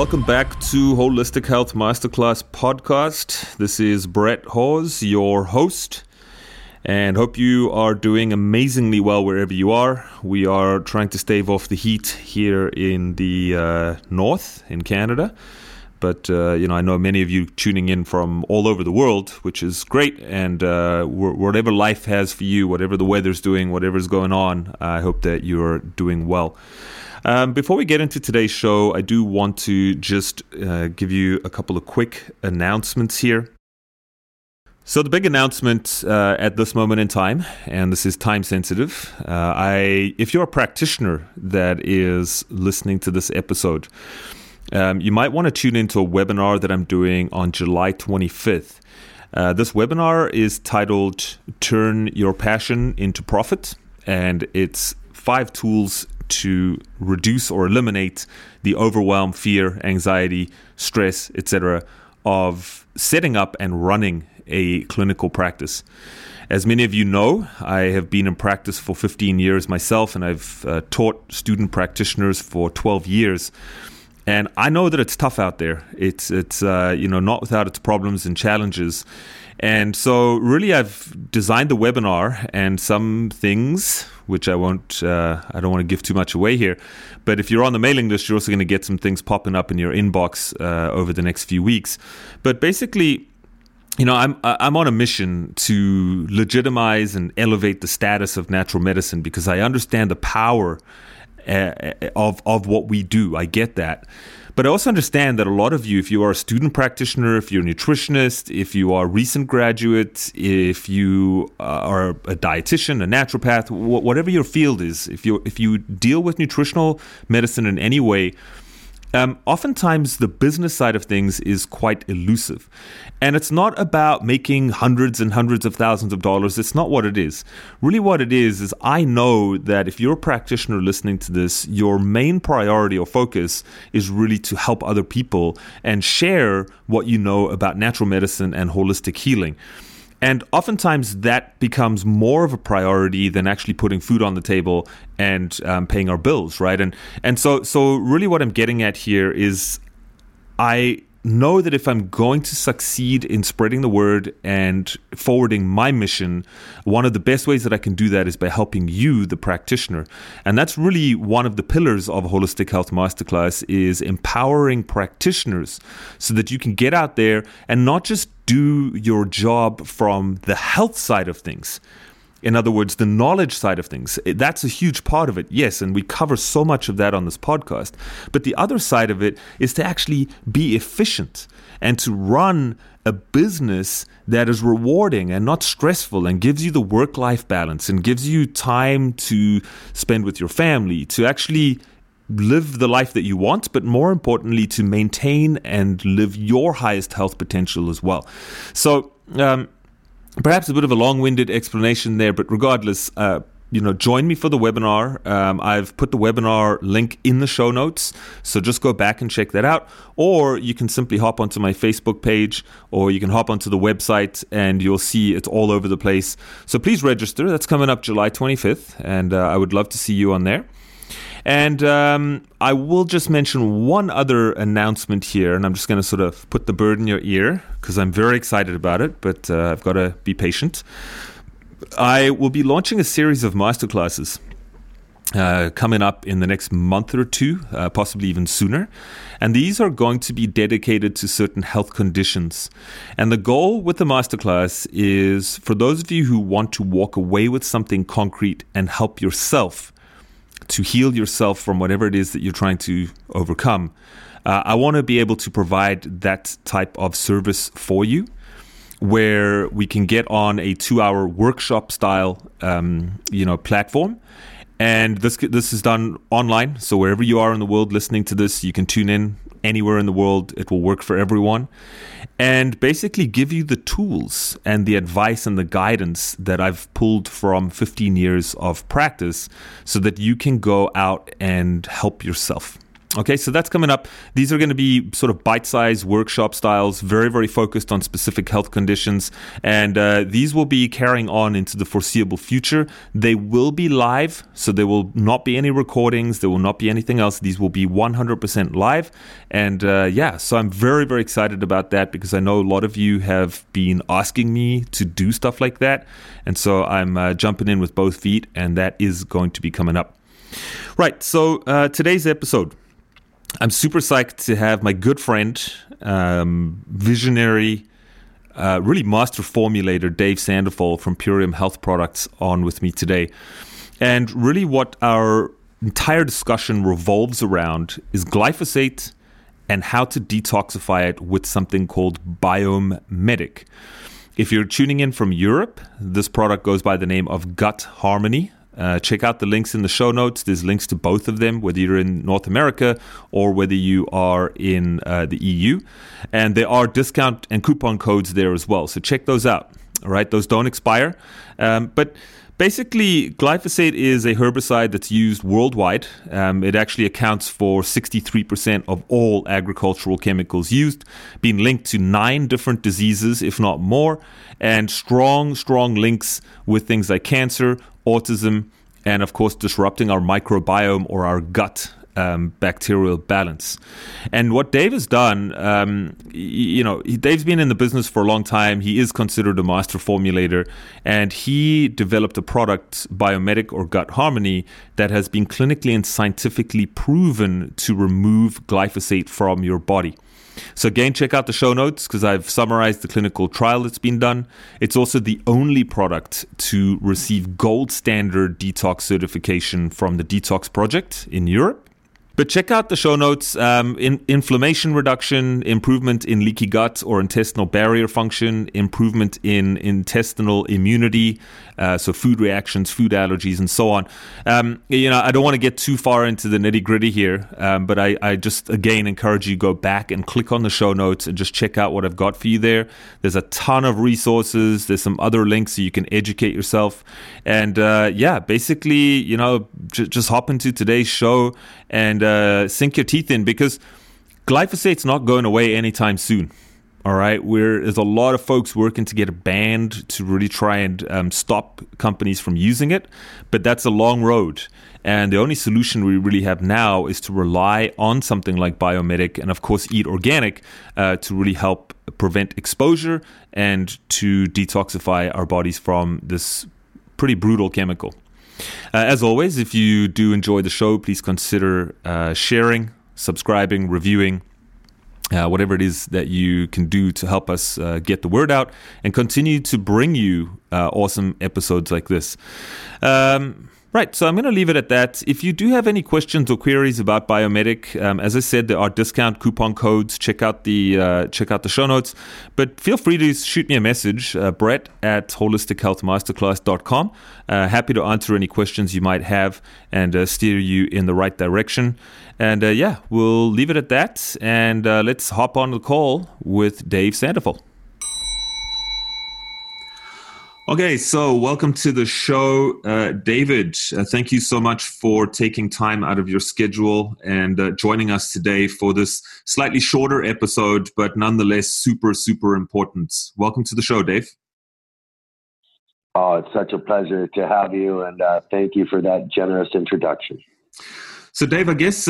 Welcome back to Holistic Health Masterclass podcast. This is Brett Hawes, your host, and hope you are doing amazingly well wherever you are. We are trying to stave off the heat here in the north in Canada, but I know many of you tuning in from all over the world, which is great, and whatever life has for you, whatever the weather's doing, whatever's going on, I hope that you're doing well. Before we get into today's show, I do want to just give you a couple of quick announcements here. So the big announcement at this moment in time, and this is time sensitive, if you're a practitioner that is listening to this episode, you might want to tune into a webinar that I'm doing on July 25th. This webinar is titled Turn Your Passion into Profit, and it's 5 tools to reduce or eliminate the overwhelm, fear, anxiety, stress, etc., of setting up and running a clinical practice. As many of you know, I have been in practice for 15 years myself, and I've taught student practitioners for 12 years. And I know that it's tough out there. It's not without its problems and challenges. And so really I've designed the webinar and some things, which I don't want to give too much away here, but if you're on the mailing list, you're also going to get some things popping up in your inbox over the next few weeks. But basically, I'm on a mission to legitimize and elevate the status of natural medicine because I understand the power of what we do. I get that. But I also understand that a lot of you, if you are a student practitioner, if you're a nutritionist, if you are a recent graduate, if you are a dietitian, a naturopath, whatever your field is, if you deal with nutritional medicine in any way, oftentimes the business side of things is quite elusive. And it's not about making hundreds and hundreds of thousands of dollars. It's not what it is. Really what it is I know that if you're a practitioner listening to this, your main priority or focus is really to help other people and share what you know about natural medicine and holistic healing. And oftentimes that becomes more of a priority than actually putting food on the table and paying our bills, right? And so really what I'm getting at here is I know that if I'm going to succeed in spreading the word and forwarding my mission, one of the best ways that I can do that is by helping you, the practitioner. And that's really one of the pillars of Holistic Health Masterclass is empowering practitioners so that you can get out there and not just do your job from the health side of things. In other words, the knowledge side of things, that's a huge part of it, yes, and we cover so much of that on this podcast. But the other side of it is to actually be efficient and to run a business that is rewarding and not stressful and gives you the work-life balance and gives you time to spend with your family, to actually live the life that you want, but more importantly, to maintain and live your highest health potential as well. So, perhaps a bit of a long-winded explanation there, but regardless, join me for the webinar. I've put the webinar link in the show notes, so just go back and check that out. Or you can simply hop onto my Facebook page, or you can hop onto the website, and you'll see it's all over the place. So please register. That's coming up July 25th, and I would love to see you on there. And I will just mention one other announcement here, and I'm just going to sort of put the bird in your ear because I'm very excited about it, but I've got to be patient. I will be launching a series of masterclasses coming up in the next month or two, possibly even sooner. And these are going to be dedicated to certain health conditions. And the goal with the masterclass is for those of you who want to walk away with something concrete and help yourself to heal yourself from whatever it is that you're trying to overcome. I want to be able to provide that type of service for you where we can get on a 2-hour workshop style platform. And this is done online. So wherever you are in the world listening to this, you can tune in anywhere in the world. It will work for everyone. And basically give you the tools and the advice and the guidance that I've pulled from 15 years of practice so that you can go out and help yourself. Okay, so that's coming up. These are going to be sort of bite-sized workshop styles, very, very focused on specific health conditions. And these will be carrying on into the foreseeable future. They will be live, so there will not be any recordings. There will not be anything else. These will be 100% live. And so I'm very, very excited about that because I know a lot of you have been asking me to do stuff like that. And so I'm jumping in with both feet, and that is going to be coming up. Right, so today's episode. I'm super psyched to have my good friend, visionary, really master formulator, Dave Sandoval from Purium Health Products on with me today. And really what our entire discussion revolves around is glyphosate and how to detoxify it with something called Biome Medic. If you're tuning in from Europe, this product goes by the name of Gut Harmony. Check out the links in the show notes. There's links to both of them, whether you're in North America or whether you are in the EU. And there are discount and coupon codes there as well. So check those out. All right, those don't expire. But basically, glyphosate is a herbicide that's used worldwide. It actually accounts for 63% of all agricultural chemicals used, being linked to 9 different diseases, if not more, and strong, strong links with things like cancer, autism, and of course disrupting our microbiome or our gut bacterial balance. And what Dave has done, Dave's been in the business for a long time. He is considered a master formulator, and he developed a product, Biomedic or Gut Harmony, that has been clinically and scientifically proven to remove glyphosate from your body. So again, check out the show notes because I've summarized the clinical trial that's been done. It's also the only product to receive gold standard detox certification from the Detox Project in Europe. But check out the show notes. In inflammation reduction, improvement in leaky gut or intestinal barrier function, improvement in intestinal immunity, so food reactions, food allergies, and so on. I don't want to get too far into the nitty-gritty here, but I just, again, encourage you to go back and click on the show notes and just check out what I've got for you there. There's a ton of resources. There's some other links so you can educate yourself. And, just hop into today's show and sink your teeth in, because glyphosate's not going away anytime soon. All right, there's a lot of folks working to get a ban to really try and stop companies from using it, but that's a long road. And the only solution we really have now is to rely on something like Biomedic and, of course, eat organic to really help prevent exposure and to detoxify our bodies from this pretty brutal chemical. As always, if you do enjoy the show, please consider sharing, subscribing, reviewing, whatever it is that you can do to help us get the word out and continue to bring you awesome episodes like this. Right, so I'm going to leave it at that. If you do have any questions or queries about Biomedic, as I said, there are discount coupon codes. Check out the show notes. But feel free to shoot me a message, brett@holistichealthmasterclass.com. Happy to answer any questions you might have and steer you in the right direction. And we'll leave it at that. And let's hop on the call with Dave Sandoval. Okay, so welcome to the show, David. Thank you so much for taking time out of your schedule and joining us today for this slightly shorter episode, but nonetheless super, super important. Welcome to the show, Dave. Oh, it's such a pleasure to have you, and thank you for that generous introduction. So, Dave, I guess,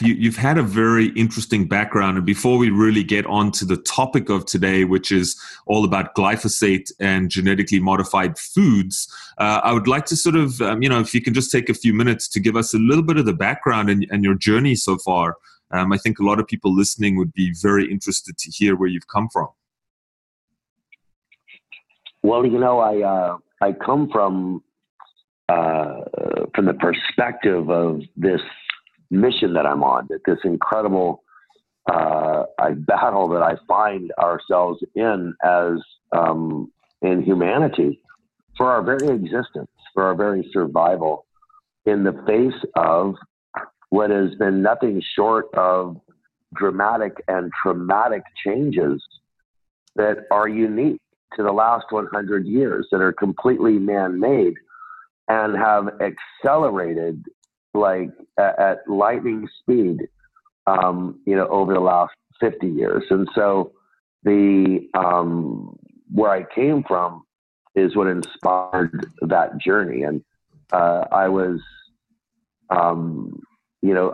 you've had a very interesting background. And before we really get on to the topic of today, which is all about glyphosate and genetically modified foods, I would like to sort of, if you can just take a few minutes to give us a little bit of the background and your journey so far. I think a lot of people listening would be very interested to hear where you've come from. Well, I come from the perspective of this mission that I'm on, that this incredible battle that I find ourselves in as in humanity for our very existence, for our very survival, in the face of what has been nothing short of dramatic and traumatic changes that are unique to the last 100 years, that are completely man-made, and have accelerated like at lightning speed, over the last 50 years. And so where I came from is what inspired that journey. And I was,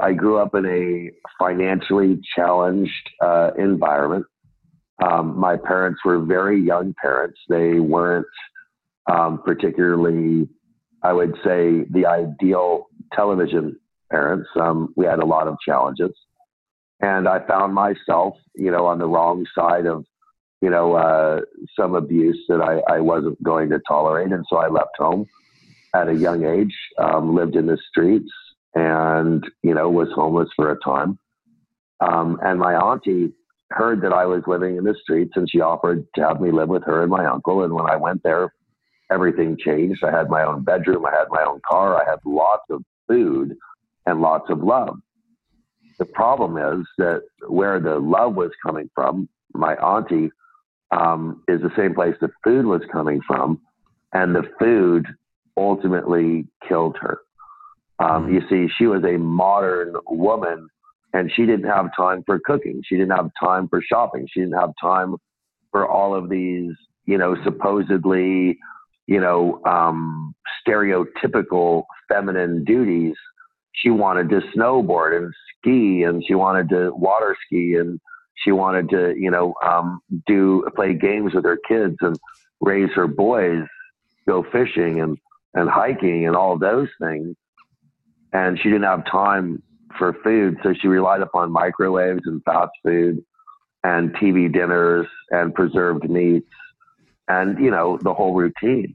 I grew up in a financially challenged environment. My parents were very young parents. They weren't particularly, I would say, the ideal television parents. We had a lot of challenges. And I found myself, on the wrong side of, some abuse that I wasn't going to tolerate. And so I left home at a young age, lived in the streets, and, was homeless for a time. And my auntie heard that I was living in the streets, and she offered to have me live with her and my uncle. And when I went there, everything changed. I had my own bedroom. I had my own car. I had lots of food and lots of love. The problem is that where the love was coming from, my auntie, is the same place the food was coming from, and the food ultimately killed her. You see, she was a modern woman, and she didn't have time for cooking. She didn't have time for shopping. She didn't have time for all of these, supposedly, stereotypical feminine duties. She wanted to snowboard and ski, and she wanted to water ski, and she wanted to, play games with her kids and raise her boys, go fishing and hiking and all those things. And she didn't have time for food. So she relied upon microwaves and fast food and TV dinners and preserved meats and, the whole routine.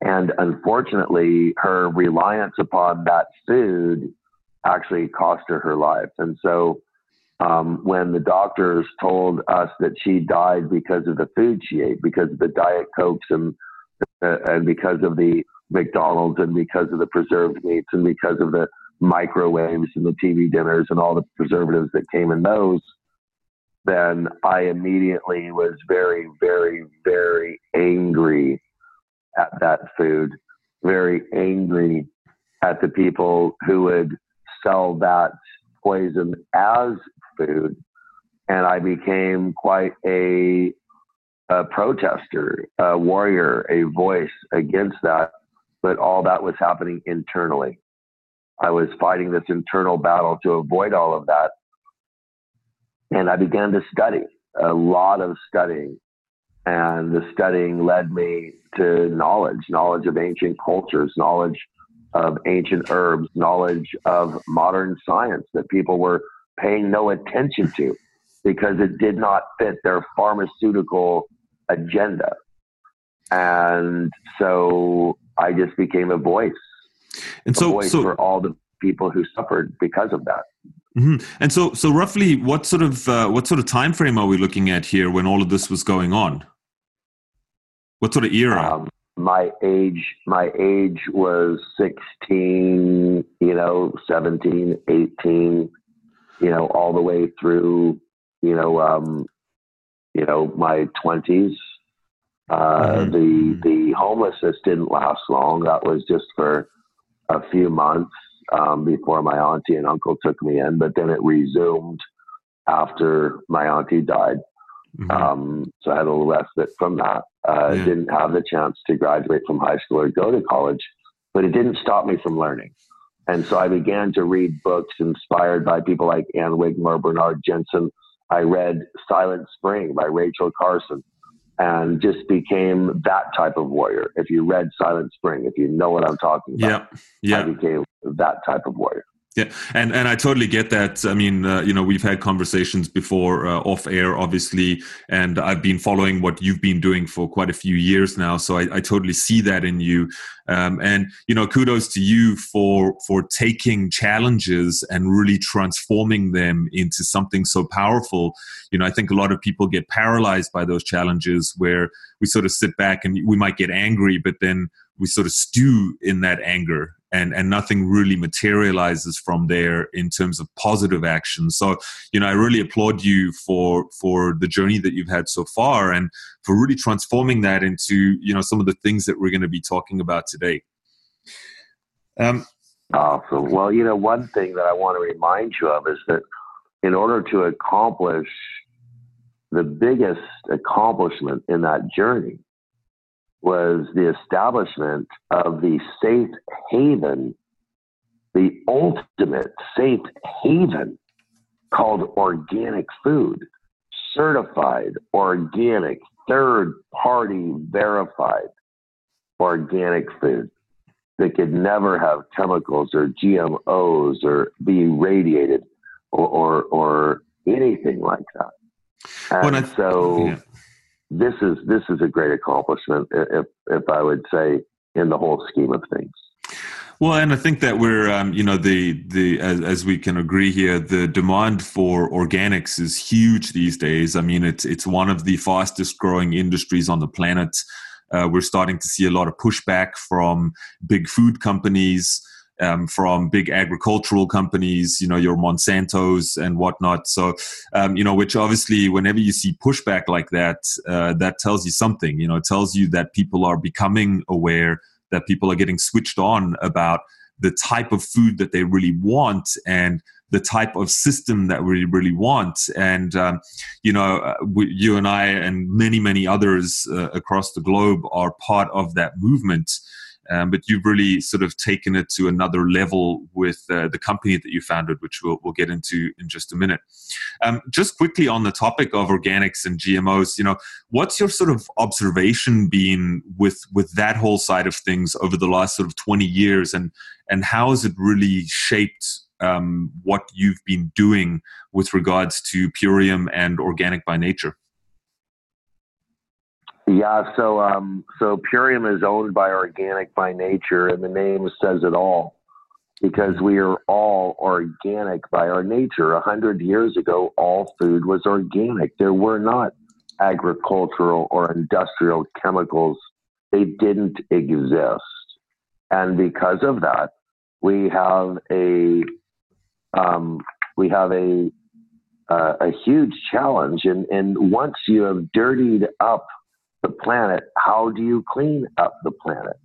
And unfortunately, her reliance upon that food actually cost her her life. And so when the doctors told us that she died because of the food she ate, because of the Diet Cokes and because of the McDonald's and because of the preserved meats and because of the microwaves and the TV dinners and all the preservatives that came in those, then I immediately was very, very, very angry at that food, very angry at the people who would sell that poison as food. And I became quite a protester, a warrior, a voice against that. But all that was happening internally. I was fighting this internal battle to avoid all of that. And I began to study, a lot of studying. And the studying led me to knowledge of ancient cultures, knowledge of ancient herbs, knowledge of modern science that people were paying no attention to because it did not fit their pharmaceutical agenda. And so I just became a voice, for all the people who suffered because of that. Mm-hmm. And so roughly, what sort of time frame are we looking at here when all of this was going on? What sort of era? My age was 16, 17, 18, all the way through, my 20s. The homelessness didn't last long. That was just for a few months before my auntie and uncle took me in, but then it resumed after my auntie died. Mm-hmm. So I had a little less from that. Didn't have the chance to graduate from high school or go to college, but it didn't stop me from learning. And so I began to read books inspired by people like Ann Wigmore, Bernard Jensen. I read Silent Spring by Rachel Carson. And just became that type of warrior. If you read Silent Spring, if you know what I'm talking about, I became that type of warrior. Yeah, and I totally get that. I mean, we've had conversations before off air, obviously, and I've been following what you've been doing for quite a few years now. So I totally see that in you. And kudos to you for taking challenges and really transforming them into something so powerful. I think a lot of people get paralyzed by those challenges where we sort of sit back and we might get angry, but then we sort of stew in that anger. And nothing really materializes from there in terms of positive action. So, I really applaud you for the journey that you've had so far and for really transforming that into, some of the things that we're going to be talking about today. Awesome. Well, you know, one thing that I want to remind you of is that in order to accomplish the biggest accomplishment in that journey was the establishment of the safe haven, the ultimate safe haven called organic food, certified organic, third-party verified organic food that could never have chemicals or GMOs or be irradiated or anything like that. And this is a great accomplishment, if I would say, in the whole scheme of things. Well, and I think that we're, as we can agree here, the demand for organics is huge these days. I mean, it's one of the fastest growing industries on the planet. We're starting to see a lot of pushback from big food companies, from big agricultural companies, you know, your Monsantos and whatnot. So, which obviously whenever you see pushback like that, that tells you something, you know, it tells you that people are becoming aware, that people are getting switched on about the type of food that they really want and the type of system that we really want. And, you and I and many, many others across the globe are part of that movement. But you've really sort of taken it to another level with the company that you founded, which we'll get into in just a minute. Just quickly on the topic of organics and GMOs, you know, what's your sort of observation been with that whole side of things over the last sort of 20 years, and how has it really shaped what you've been doing with regards to Purium and Organic by Nature? Yeah, so Purium is owned by Organic by Nature, and the name says it all, because we are all organic by our nature. 100 years ago, all food was organic. There were not agricultural or industrial chemicals. They didn't exist. And because of that, we have a huge challenge. And once you have dirtied up the planet, how do you clean up the planet?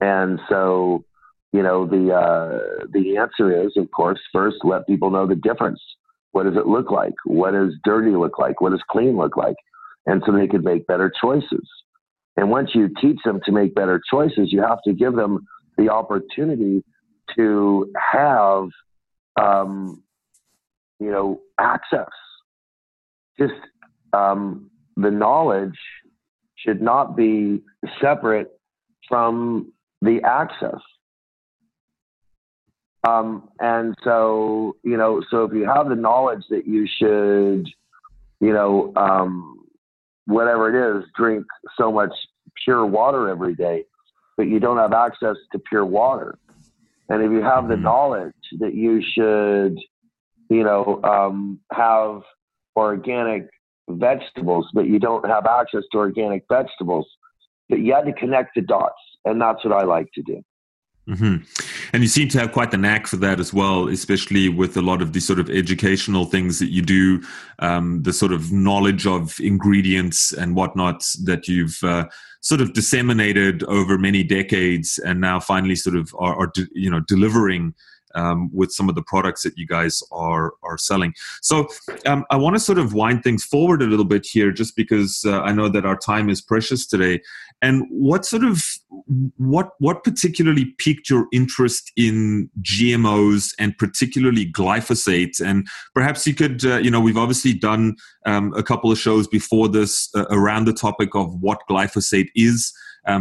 And so, you know, the answer is, of course, first let people know the difference. What does it look like? What does dirty look like? What does clean look like? And so they could make better choices. And once you teach them to make better choices, you have to give them the opportunity to have, access. The knowledge should not be separate from the access. So if you have the knowledge that you should, whatever it is, drink so much pure water every day, but you don't have access to pure water. And if you have the knowledge that you should, have organic vegetables, but you don't have access to organic vegetables, but you had to connect the dots, and that's what I like to do. Mm-hmm. And you seem to have quite the knack for that as well, especially with a lot of the sort of educational things that you do, the sort of knowledge of ingredients and whatnot that you've sort of disseminated over many decades, and now finally sort of are delivering with some of the products that you guys are selling. So I want to sort of wind things forward a little bit here, just because I know that our time is precious today. And what particularly piqued your interest in GMOs and particularly glyphosate? And perhaps you could, we've obviously done a couple of shows before this around the topic of what glyphosate is.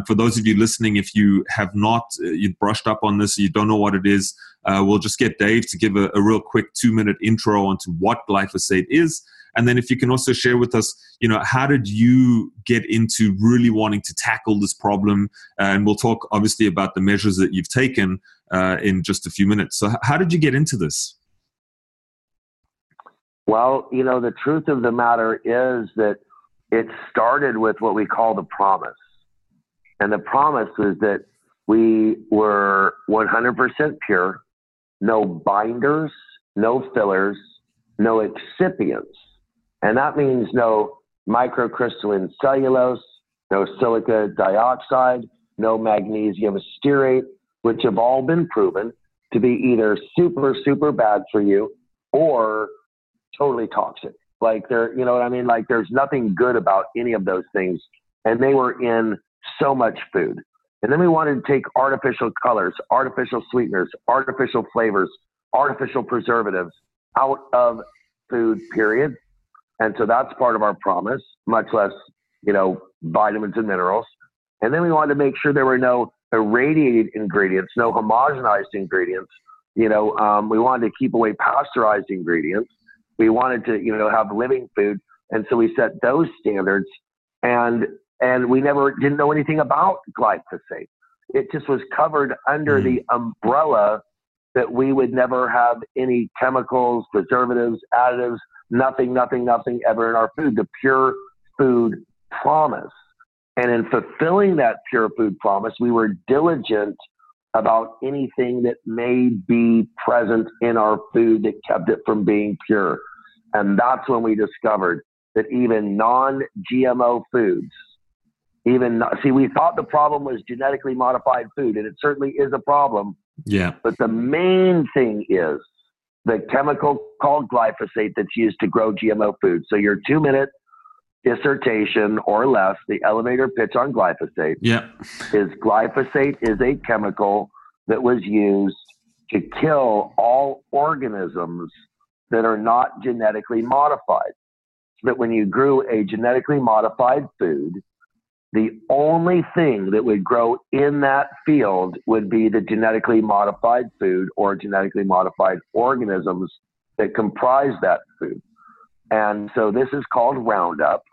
For those of you listening, if you have not brushed up on this, you don't know what it is, we'll just get Dave to give a real quick 2-minute intro onto what glyphosate is. And then if you can also share with us, how did you get into really wanting to tackle this problem? And we'll talk obviously about the measures that you've taken in just a few minutes. So how did you get into this? Well, the truth of the matter is that it started with what we call the promise. And the promise was that we were 100% pure, no binders, no fillers, no excipients. And that means no microcrystalline cellulose, no silica dioxide, no magnesium stearate, which have all been proven to be either super, super bad for you or totally toxic. Like there, you know what I mean? Like there's nothing good about any of those things. And they were in so much food. And then we wanted to take artificial colors, artificial sweeteners, artificial flavors, artificial preservatives out of food, period. And so that's part of our promise, much less, you know, vitamins and minerals. And then we wanted to make sure there were no irradiated ingredients, no homogenized ingredients. You know, we wanted to keep away pasteurized ingredients. We wanted to, you know, have living food. And so we set those standards, and we didn't know anything about glyphosate. It just was covered under the umbrella that we would never have any chemicals, preservatives, additives, nothing ever in our food, the pure food promise. And in fulfilling that pure food promise, we were diligent about anything that may be present in our food that kept it from being pure. And that's when we discovered that even non-GMO foods, we thought the problem was genetically modified food, and it certainly is a problem. Yeah. But the main thing is the chemical called glyphosate that's used to grow GMO food. So your 2-minute dissertation or less, the elevator pitch on glyphosate, is glyphosate is a chemical that was used to kill all organisms that are not genetically modified. So that when you grew a genetically modified food, the only thing that would grow in that field would be the genetically modified food or genetically modified organisms that comprise that food. And so this is called Roundup.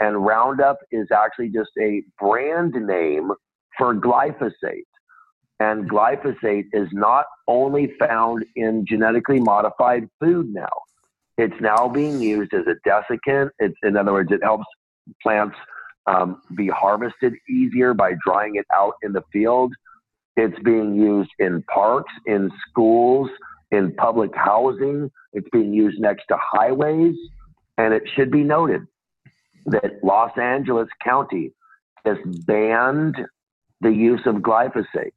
And Roundup is actually just a brand name for glyphosate. And glyphosate is not only found in genetically modified food now. It's now being used as a desiccant. In other words, it helps plants be harvested easier by drying it out in the field. It's being used in parks, in schools, in public housing. It's being used next to highways. And it should be noted that Los Angeles County has banned the use of glyphosate,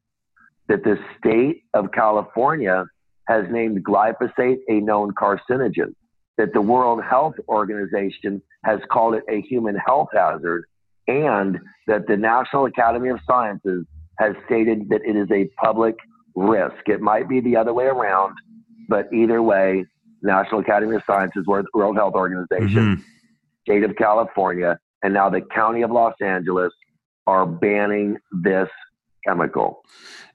that the state of California has named glyphosate a known carcinogen, that the World Health Organization has called it a human health hazard, and that the National Academy of Sciences has stated that it is a public risk. It might be the other way around, but either way, National Academy of Sciences, World Health Organization, State of California, and now the County of Los Angeles are banning this chemical.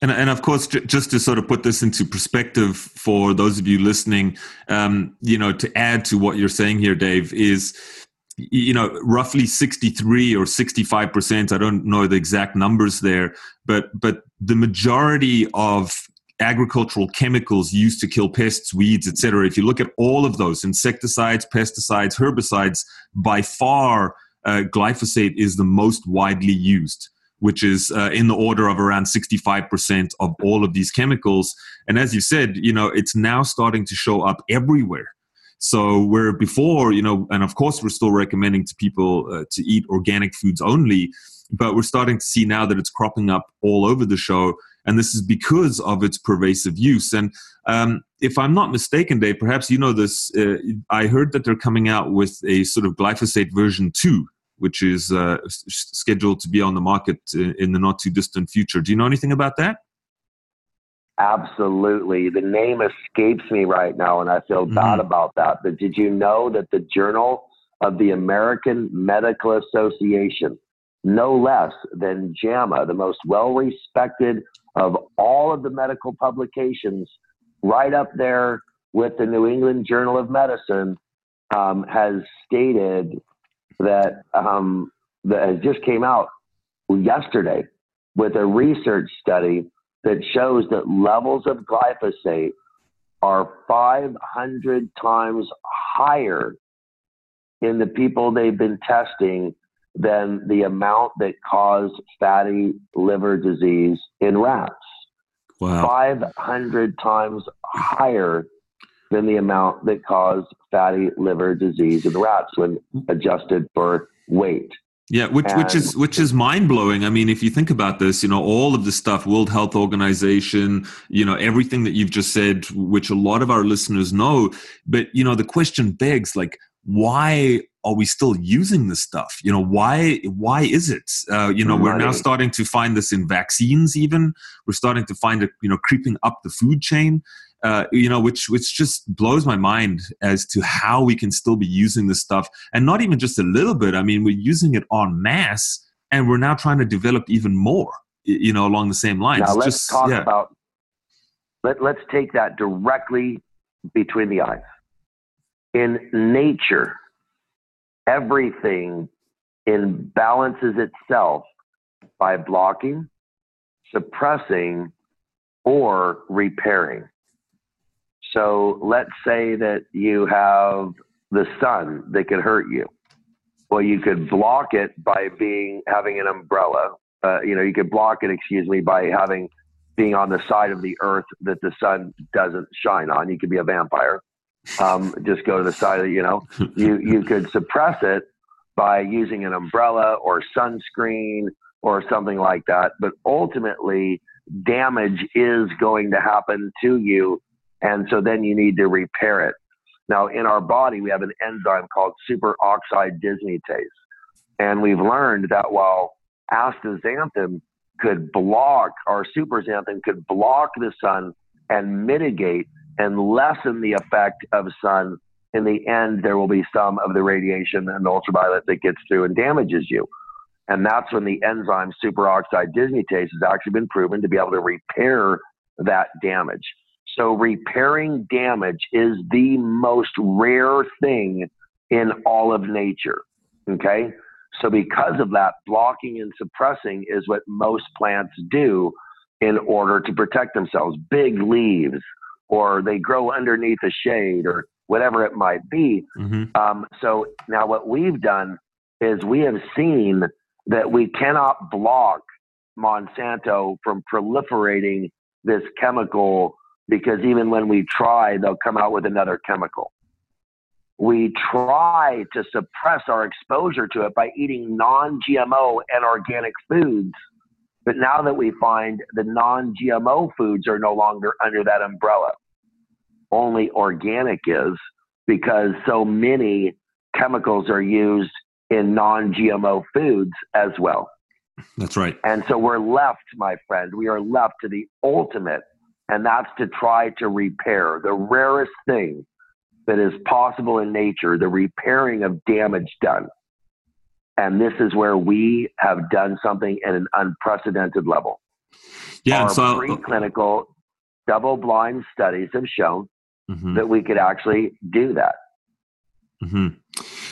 And of course, just to sort of put this into perspective for those of you listening, you know, to add to what you're saying here, Dave, is, you know, roughly 63 or 65%, I don't know the exact numbers there, but the majority of agricultural chemicals used to kill pests, weeds, etc. If you look at all of those, insecticides, pesticides, herbicides, by far glyphosate is the most widely used, which is in the order of around 65% of all of these chemicals. And as you said, you know, it's now starting to show up everywhere. So where before, you know, and of course we're still recommending to people to eat organic foods only, but we're starting to see now that it's cropping up all over the show. And this is because of its pervasive use. And if I'm not mistaken, Dave, perhaps you know this, I heard that they're coming out with a sort of glyphosate version 2, which is scheduled to be on the market in the not too distant future. Do you know anything about that? Absolutely. The name escapes me right now, and I feel bad about that. But did you know that the Journal of the American Medical Association, no less than JAMA, the most well-respected of all of the medical publications, right up there with the New England Journal of Medicine, has stated that just came out yesterday with a research study that shows that levels of glyphosate are 500 times higher in the people they've been testing than the amount that caused fatty liver disease in rats. Wow. 500 times higher than the amount that caused fatty liver disease in rats when adjusted for weight. Yeah, which is mind blowing. I mean, if you think about this, you know, all of the stuff, World Health Organization, you know, everything that you've just said, which a lot of our listeners know, but you know, the question begs, like, why are we still using this stuff? You know, why is it? You know, we're now starting to find this in vaccines. Even we're starting to find it, you know, creeping up the food chain. You know, which just blows my mind as to how we can still be using this stuff, and not even just a little bit. I mean, we're using it en masse, and we're now trying to develop even more, you know, along the same lines. Now let's let's take that directly between the eyes. In nature, everything imbalances itself by blocking, suppressing, or repairing. So let's say that you have the sun that could hurt you. Well, you could block it by having an umbrella. You know, you could block it, by being on the side of the earth that the sun doesn't shine on. You could be a vampire. Just go to the side of the, you know, you could suppress it by using an umbrella or sunscreen or something like that. But ultimately, damage is going to happen to you. And so then you need to repair it. Now, in our body, we have an enzyme called superoxide dismutase. And we've learned that while astaxanthin could block, or superxanthin could block the sun and mitigate and lessen the effect of sun, in the end, there will be some of the radiation and ultraviolet that gets through and damages you. And that's when the enzyme superoxide dismutase has actually been proven to be able to repair that damage. So repairing damage is the most rare thing in all of nature, okay? So because of that, blocking and suppressing is what most plants do in order to protect themselves. Big leaves, or they grow underneath a shade, or whatever it might be. Mm-hmm. So now what we've done is we have seen that we cannot block Monsanto from proliferating this chemical, because even when we try, they'll come out with another chemical. We try to suppress our exposure to it by eating non-GMO and organic foods. But now that we find the non-GMO foods are no longer under that umbrella, only organic is, because so many chemicals are used in non-GMO foods as well. That's right. And so we're left, my friend, we are left to the ultimate. And that's to try to repair the rarest thing that is possible in nature, the repairing of damage done. And this is where we have done something at an unprecedented level. Yeah. Our preclinical double-blind studies have shown that we could actually do that. Mm-hmm.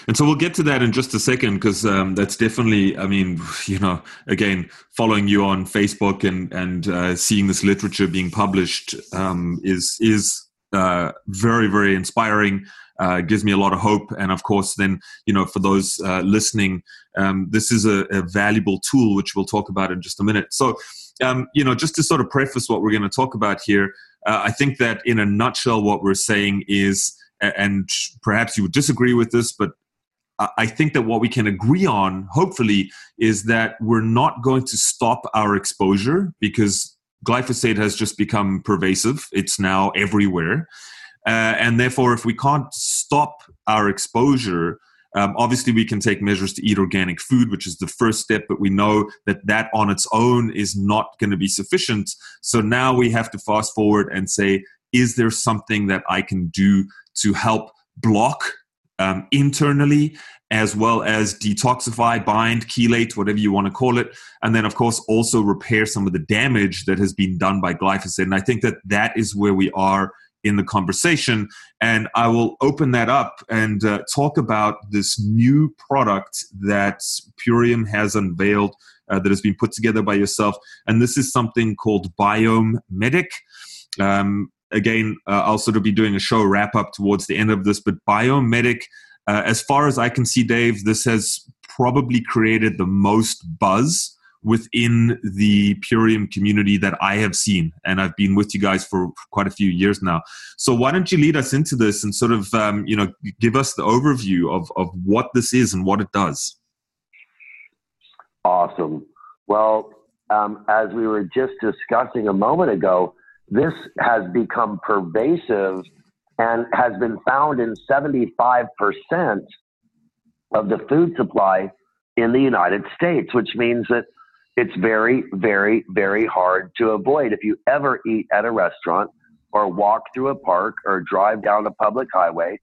And so we'll get to that in just a second, because that's definitely, I mean, you know, again, following you on Facebook and seeing this literature being published is very, very inspiring. Gives me a lot of hope. And of course, then, you know, for those listening, this is a valuable tool, which we'll talk about in just a minute. So, you know, just to sort of preface what we're going to talk about here, I think that in a nutshell, what we're saying is, and perhaps you would disagree with this, but I think that what we can agree on, hopefully, is that we're not going to stop our exposure, because glyphosate has just become pervasive. It's now everywhere. And therefore, if we can't stop our exposure, obviously we can take measures to eat organic food, which is the first step, but we know that that on its own is not going to be sufficient. So now we have to fast forward and say, is there something that I can do to help block internally, as well as detoxify, bind, chelate, whatever you want to call it. And then, of course, also repair some of the damage that has been done by glyphosate. And I think that that is where we are in the conversation. And I will open that up and talk about this new product that Purium has unveiled that has been put together by yourself. And this is something called Biome Medic. Again, I'll sort of be doing a show wrap-up towards the end of this, but Biome Medic, as far as I can see, Dave, this has probably created the most buzz within the Purium community that I have seen, and I've been with you guys for quite a few years now. So why don't you lead us into this and sort of, give us the overview of what this is and what it does? Awesome. Well, as we were just discussing a moment ago, this has become pervasive and has been found in 75% of the food supply in the United States, which means that it's very, very, very hard to avoid. If you ever eat at a restaurant or walk through a park or drive down a public highway,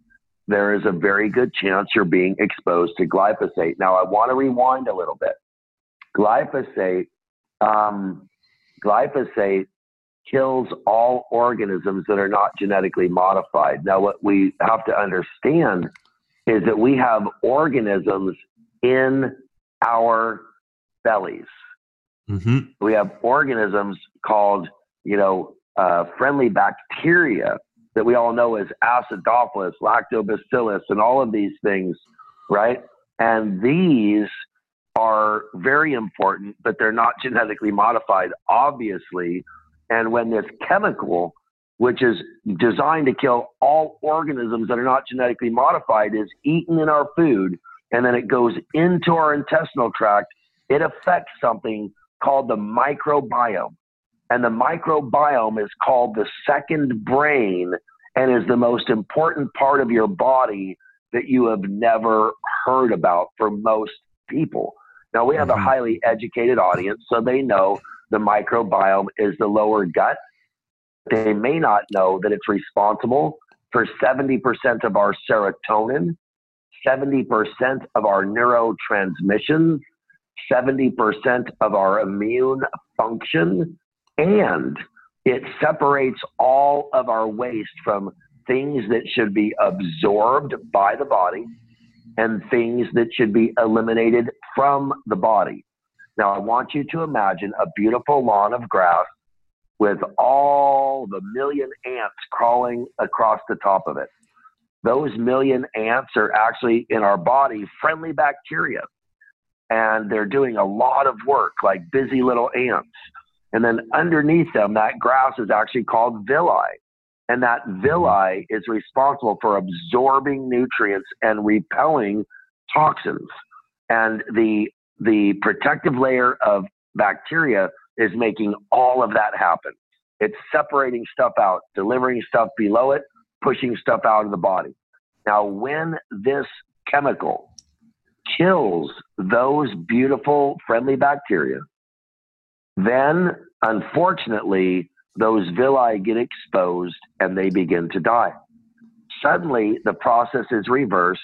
there is a very good chance you're being exposed to glyphosate. Now, I want to rewind a little bit. Glyphosate kills all organisms that are not genetically modified. Now, what we have to understand is that we have organisms in our bellies. Mm-hmm. We have organisms called, friendly bacteria that we all know as acidophilus, lactobacillus, and all of these things, right? And these are very important, but they're not genetically modified, obviously. And when this chemical, which is designed to kill all organisms that are not genetically modified, is eaten in our food, and then it goes into our intestinal tract, it affects something called the microbiome. And the microbiome is called the second brain and is the most important part of your body that you have never heard about for most people. Now, we have a highly educated audience, so they know the microbiome is the lower gut. They may not know that it's responsible for 70% of our serotonin, 70% of our neurotransmissions, 70% of our immune function, and it separates all of our waste from things that should be absorbed by the body and things that should be eliminated from the body. Now, I want you to imagine a beautiful lawn of grass with all the million ants crawling across the top of it. Those million ants are actually in our body friendly bacteria, and they're doing a lot of work like busy little ants. And then underneath them, that grass is actually called villi. And that villi is responsible for absorbing nutrients and repelling toxins. And the protective layer of bacteria is making all of that happen. It's separating stuff out, delivering stuff below it, pushing stuff out of the body. Now, when this chemical kills those beautiful friendly bacteria, then unfortunately, those villi get exposed and they begin to die. Suddenly, the process is reversed.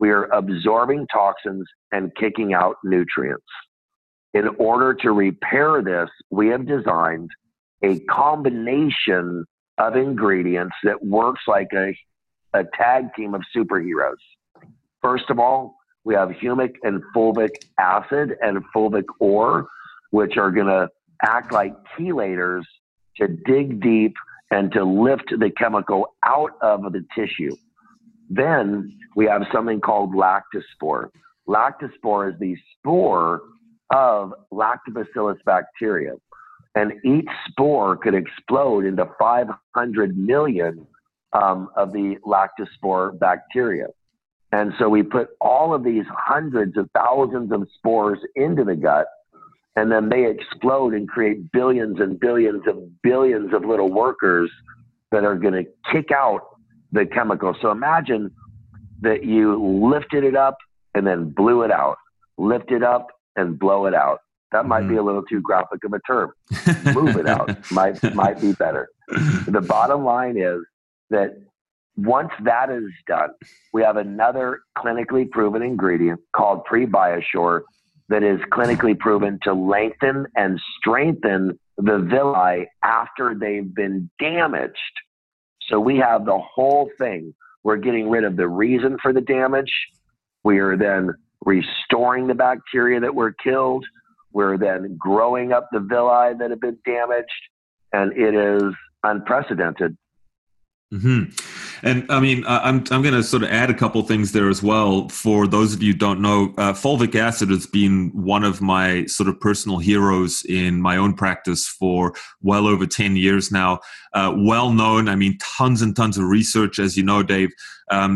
We are absorbing toxins and kicking out nutrients. In order to repair this, we have designed a combination of ingredients that works like a tag team of superheroes. First of all, we have humic and fulvic acid and fulvic ore, which are going to act like chelators to dig deep and to lift the chemical out of the tissue. Then we have something called Lactospore. Lactospore is the spore of Lactobacillus bacteria. And each spore could explode into 500 million of the Lactospore bacteria. And so we put all of these hundreds of thousands of spores into the gut, and then they explode and create billions and billions and billions of little workers that are going to kick out the chemical. So imagine that you lifted it up and then blew it out, lift it up and blow it out. That might be a little too graphic of a term. Move it out might be better. The bottom line is that once that is done, we have another clinically proven ingredient called Prebiosure that is clinically proven to lengthen and strengthen the villi after they've been damaged. So we have the whole thing. We're getting rid of the reason for the damage. We are then restoring the bacteria that were killed. We're then growing up the villi that have been damaged, and it is unprecedented. Mm-hmm. And I mean, I'm going to sort of add a couple things there as well. For those of you who don't know, fulvic acid has been one of my sort of personal heroes in my own practice for well over 10 years now. Well known, I mean, tons and tons of research, as you know, Dave, as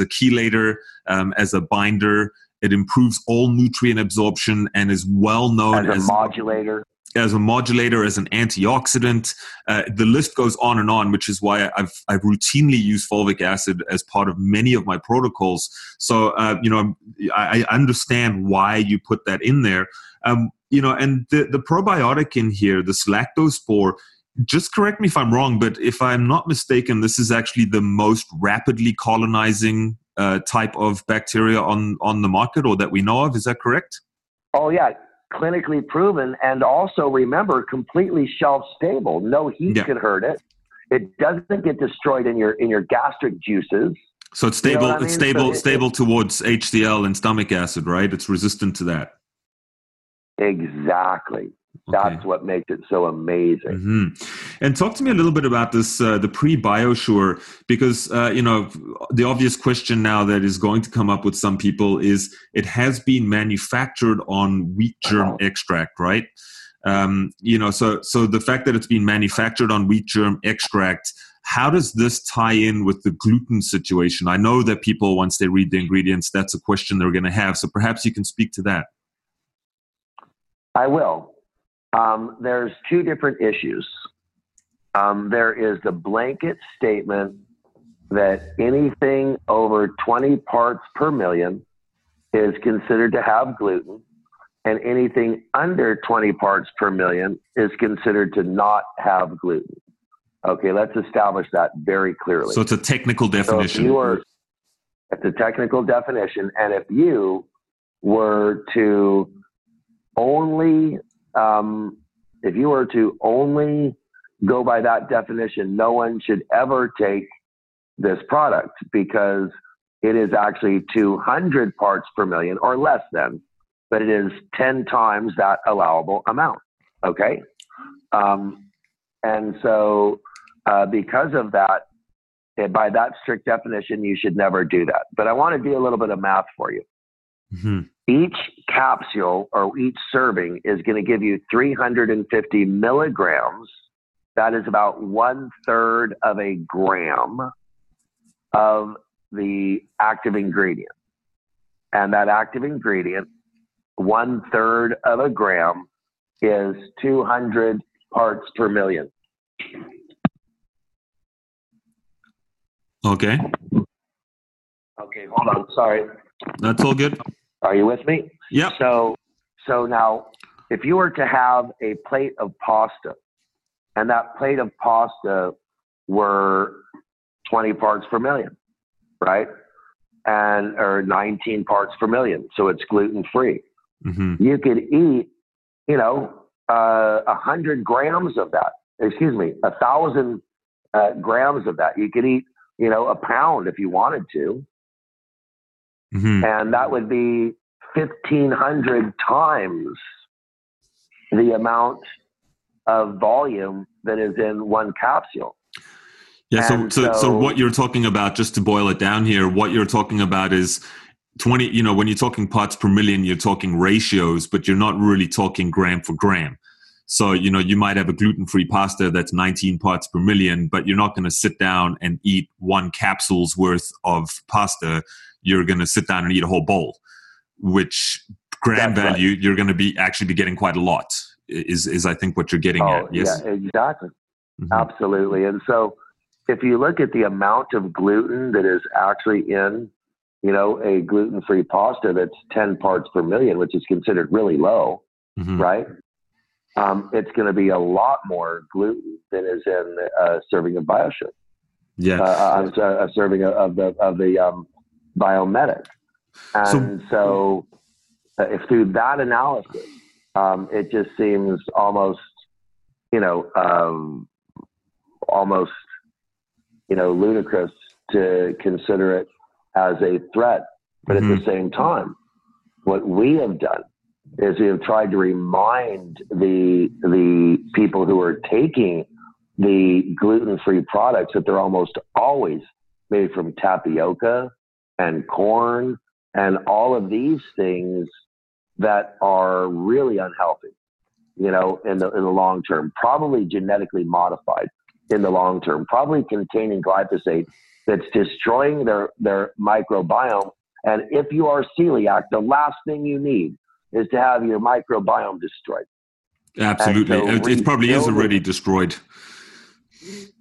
a chelator, as a binder, It improves all nutrient absorption and is well known as a modulator. As a modulator, as an antioxidant. The list goes on and on, which is why I routinely use fulvic acid as part of many of my protocols. So, I understand why you put that in there. And the probiotic in here, this Lactospore, just correct me if I'm wrong, but if I'm not mistaken, this is actually the most rapidly colonizing type of bacteria on the market or that we know of. Is that correct? Oh, yeah. Clinically proven. And also, remember, completely shelf stable. No heat could hurt it. It doesn't get destroyed in your gastric juices. So it's stable, stable towards HCl and stomach acid, right? It's resistant to that. Exactly. That's okay. What makes it so amazing. Mm-hmm. And talk to me a little bit about this, the Prebiosure, because, the obvious question now that is going to come up with some people is it has been manufactured on wheat germ extract, right? So the fact that it's been manufactured on wheat germ extract, how does this tie in with the gluten situation? I know that people, once they read the ingredients, that's a question they're going to have. So perhaps you can speak to that. I will. There's two different issues. There is the blanket statement that anything over 20 parts per million is considered to have gluten, and anything under 20 parts per million is considered to not have gluten. Okay, let's establish that very clearly. So it's a technical definition. It's a technical definition, and if you were to only... if you were to only go by that definition, no one should ever take this product because it is actually 200 parts per million or less than, but it is 10 times that allowable amount. Okay. Because of that, by that strict definition, you should never do that. But I want to do a little bit of math for you. Mm-hmm. Each capsule or each serving is going to give you 350 milligrams. That is about 1/3 of a gram of the active ingredient. And that active ingredient, 1/3 of a gram, is 200 parts per million. Okay. Okay, hold on. Sorry. That's all good. Are you with me? Yeah. So now, if you were to have a plate of pasta, and that plate of pasta were 20 parts per million, right? And or 19 parts per million, so it's gluten-free. Mm-hmm. You could eat, 100 grams of that. Excuse me, 1,000 grams of that. You could eat, a pound if you wanted to. Mm-hmm. And that would be 1,500 times the amount of volume that is in one capsule. Yeah, so what you're talking about, just to boil it down here, what you're talking about is 20, when you're talking parts per million, you're talking ratios, but you're not really talking gram for gram. So, you might have a gluten-free pasta that's 19 parts per million, but you're not going to sit down and eat one capsule's worth of pasta. You're going to sit down and eat a whole bowl, which gram that's value, right. You're going to be getting quite a lot is I think what you're getting at. Yes, yeah, exactly. Mm-hmm. Absolutely. And so if you look at the amount of gluten that is actually in, a gluten-free pasta, that's 10 parts per million, which is considered really low, mm-hmm. right? It's going to be a lot more gluten than is in a serving of BioSure. Yeah. A serving of the Biome Medic. And so if through that analysis, it just seems almost ludicrous to consider it as a threat. But mm-hmm. at the same time, what we have done is we have tried to remind the people who are taking the gluten-free products that they're almost always made from tapioca and corn and all of these things that are really unhealthy, in the long term, probably genetically modified in the long term, probably containing glyphosate that's destroying their microbiome And if you are celiac, the last thing you need is to have your microbiome destroyed. Absolutely. It probably is already destroyed.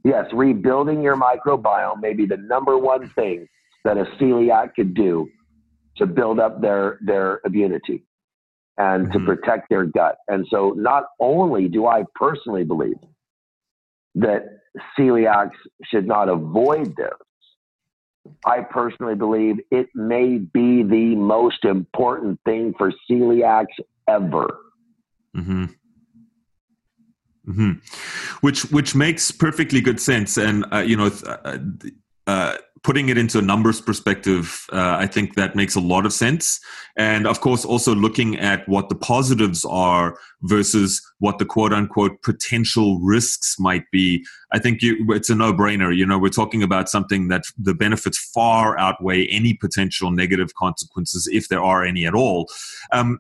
Yes, rebuilding your microbiome may be the number one thing that a celiac could do to build up their immunity and to protect their gut. And so not only do I personally believe that celiacs should not avoid this, I personally believe it may be the most important thing for celiacs ever. Which makes perfectly good sense. And, putting it into a numbers perspective, I think that makes a lot of sense. And of course, also looking at what the positives are versus what the quote unquote potential risks might be. I think it's a no brainer. You know, we're talking about something that the benefits far outweigh any potential negative consequences, if there are any at all. And,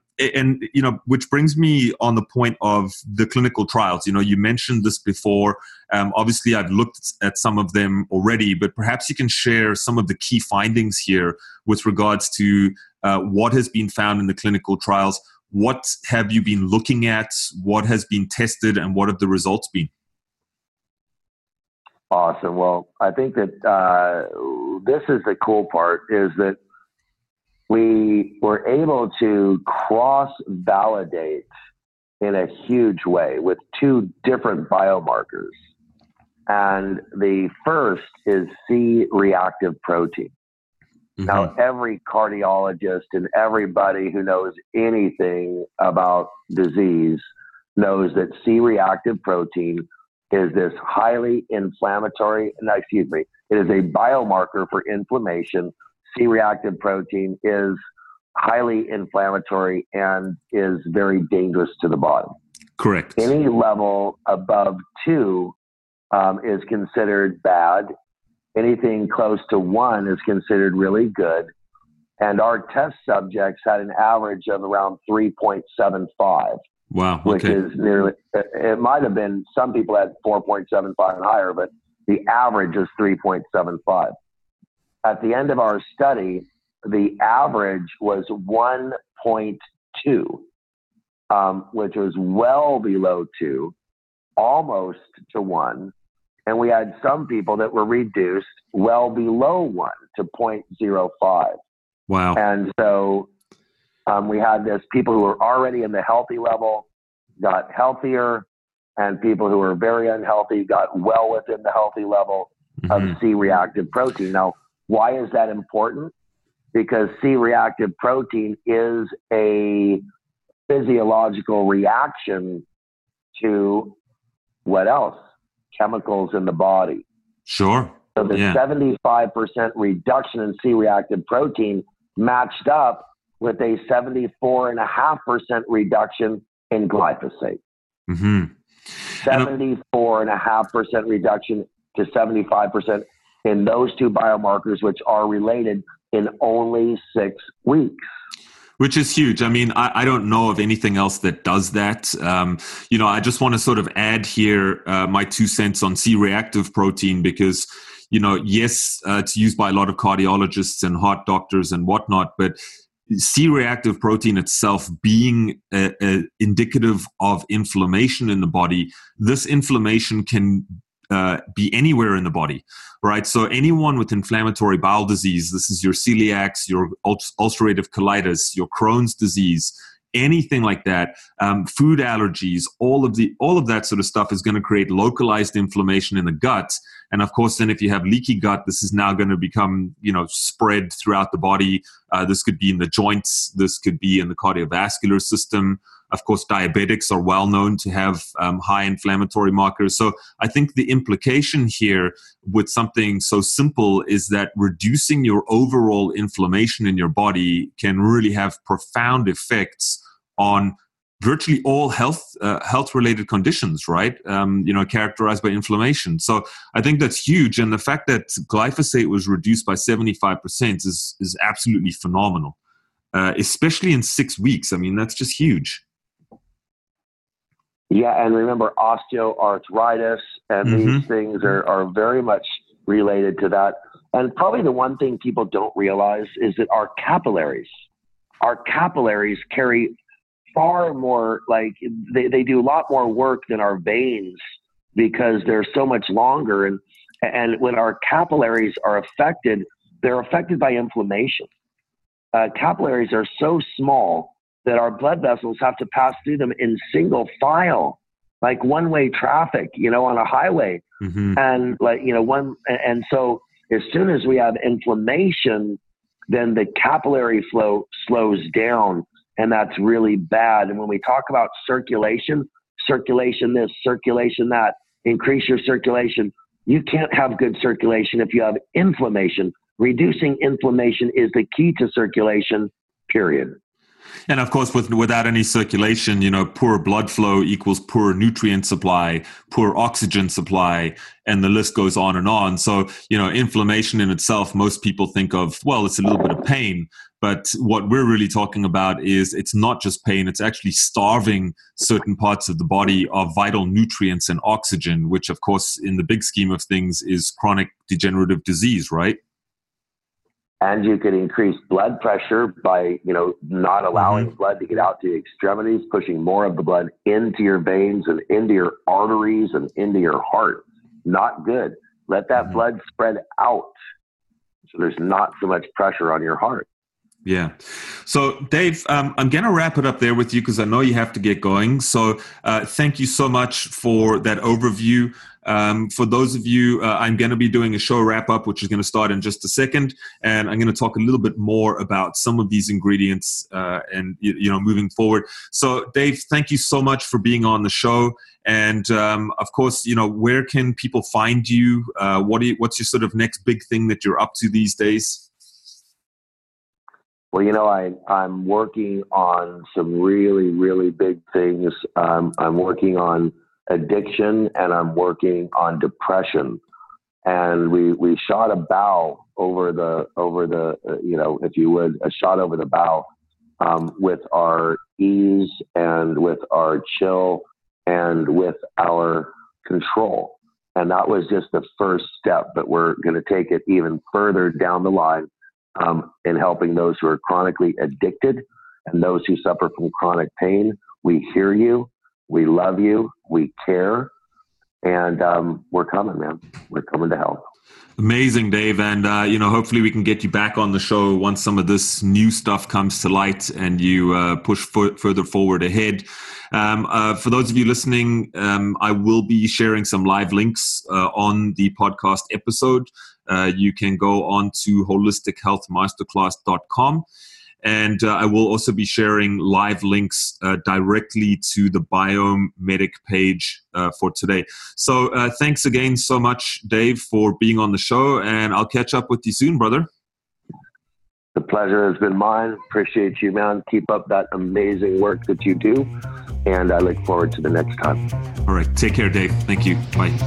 you know, which brings me on the point of the clinical trials. You know, you mentioned this before. Obviously, I've looked at some of them already, but perhaps you can share some of the key findings here with regards to what has been found in the clinical trials. What have you been looking at? What has been tested, and what have the results been? Awesome. Well, I think that this is the cool part, is that we were able to cross-validate in a huge way with two different biomarkers. And the first is C-reactive protein. Now, every cardiologist and everybody who knows anything about disease knows that C-reactive protein is this highly inflammatory, it is a biomarker for inflammation. C-reactive protein is highly inflammatory and is very dangerous to the body. Correct. Any level above 2 is considered bad. Anything close to 1 is considered really good. And our test subjects had an average of around 3.75. Wow. Okay. Which is nearly, it might have been, some people had 4.75 and higher, but the average is 3.75. At the end of our study, the average was 1.2, which was well below 2, almost to 1. And we had some people that were reduced well below 1 to 0.05. Wow. And so we had this, people who were already in the healthy level got healthier, and people who were very unhealthy got well within the healthy level of C-reactive protein. Now, why is that important? Because C-reactive protein is a physiological reaction to what else? Chemicals in the body. Sure. So the 75% reduction in C-reactive protein matched up with a 74.5% reduction in glyphosate. 74.5% reduction to 75% in those two biomarkers, which are related, in only 6 weeks. Which is huge. I mean, I don't know of anything else that does that. You know, I just want to sort of add here my 2 cents on C-reactive protein, because, you know, yes, it's used by a lot of cardiologists and heart doctors and whatnot, but C-reactive protein itself being indicative of inflammation in the body, this inflammation can be anywhere in the body, right? So anyone with inflammatory bowel disease, this is your celiacs, your ulcerative colitis, your Crohn's disease, anything like that, food allergies, all of that sort of stuff is going to create localized inflammation in the gut. And of course, then if you have leaky gut, this is now going to become, you know, spread throughout the body. This could be in the joints. This could be in the cardiovascular system. Of course, diabetics are well known to have high inflammatory markers. So I think the implication here with something so simple is that reducing your overall inflammation in your body can really have profound effects on virtually all health-related conditions, right? You know, characterized by inflammation. So I think that's huge. And the fact that glyphosate was reduced by 75% is absolutely phenomenal, especially in 6 weeks. I mean, that's just huge. Yeah, and remember, osteoarthritis and these things are very much related to that. And probably the one thing people don't realize is that our capillaries carry far more, like they do a lot more work than our veins because they're so much longer. And when our capillaries are affected, they're affected by inflammation. Capillaries are so small that our blood vessels have to pass through them in single file, like one-way traffic, on a highway. Mm-hmm. And so as soon as we have inflammation, then the capillary flow slows down, and that's really bad. And when we talk about circulation this, circulation that, increase your circulation, you can't have good circulation if you have inflammation. Reducing inflammation is the key to circulation, period. And of course, without any circulation, poor blood flow equals poor nutrient supply, poor oxygen supply, and the list goes on and on. So, inflammation in itself, most people think of, well, it's a little bit of pain. But what we're really talking about is it's not just pain. It's actually starving certain parts of the body of vital nutrients and oxygen, which, of course, in the big scheme of things is chronic degenerative disease, right? And you could increase blood pressure by, not allowing blood to get out to the extremities, pushing more of the blood into your veins and into your arteries and into your heart. Not good. Let that blood spread out so there's not so much pressure on your heart. Yeah. So, Dave, I'm going to wrap it up there with you because I know you have to get going. So thank you so much for that overview. For those of you, I'm going to be doing a show wrap-up, which is going to start in just a second, and I'm going to talk a little bit more about some of these ingredients and, moving forward. So, Dave, thank you so much for being on the show, and, of course, where can people find you? What's your sort of next big thing that you're up to these days? Well, I'm working on some really, really big things. I'm working on addiction, and I'm working on depression. And we shot a bow over the a shot over the bow with our ease and with our chill and with our control. And that was just the first step, but we're going to take it even further down the line in helping those who are chronically addicted and those who suffer from chronic pain. We hear you. We love you. We care. And we're coming, man. We're coming to help. Amazing, Dave. And, hopefully we can get you back on the show once some of this new stuff comes to light and you push further forward ahead. For those of you listening, I will be sharing some live links on the podcast episode. You can go on to holistichealthmasterclass.com. And I will also be sharing live links directly to the Biome Medic page for today. So thanks again so much, Dave, for being on the show. And I'll catch up with you soon, brother. The pleasure has been mine. Appreciate you, man. Keep up that amazing work that you do. And I look forward to the next time. All right. Take care, Dave. Thank you. Bye.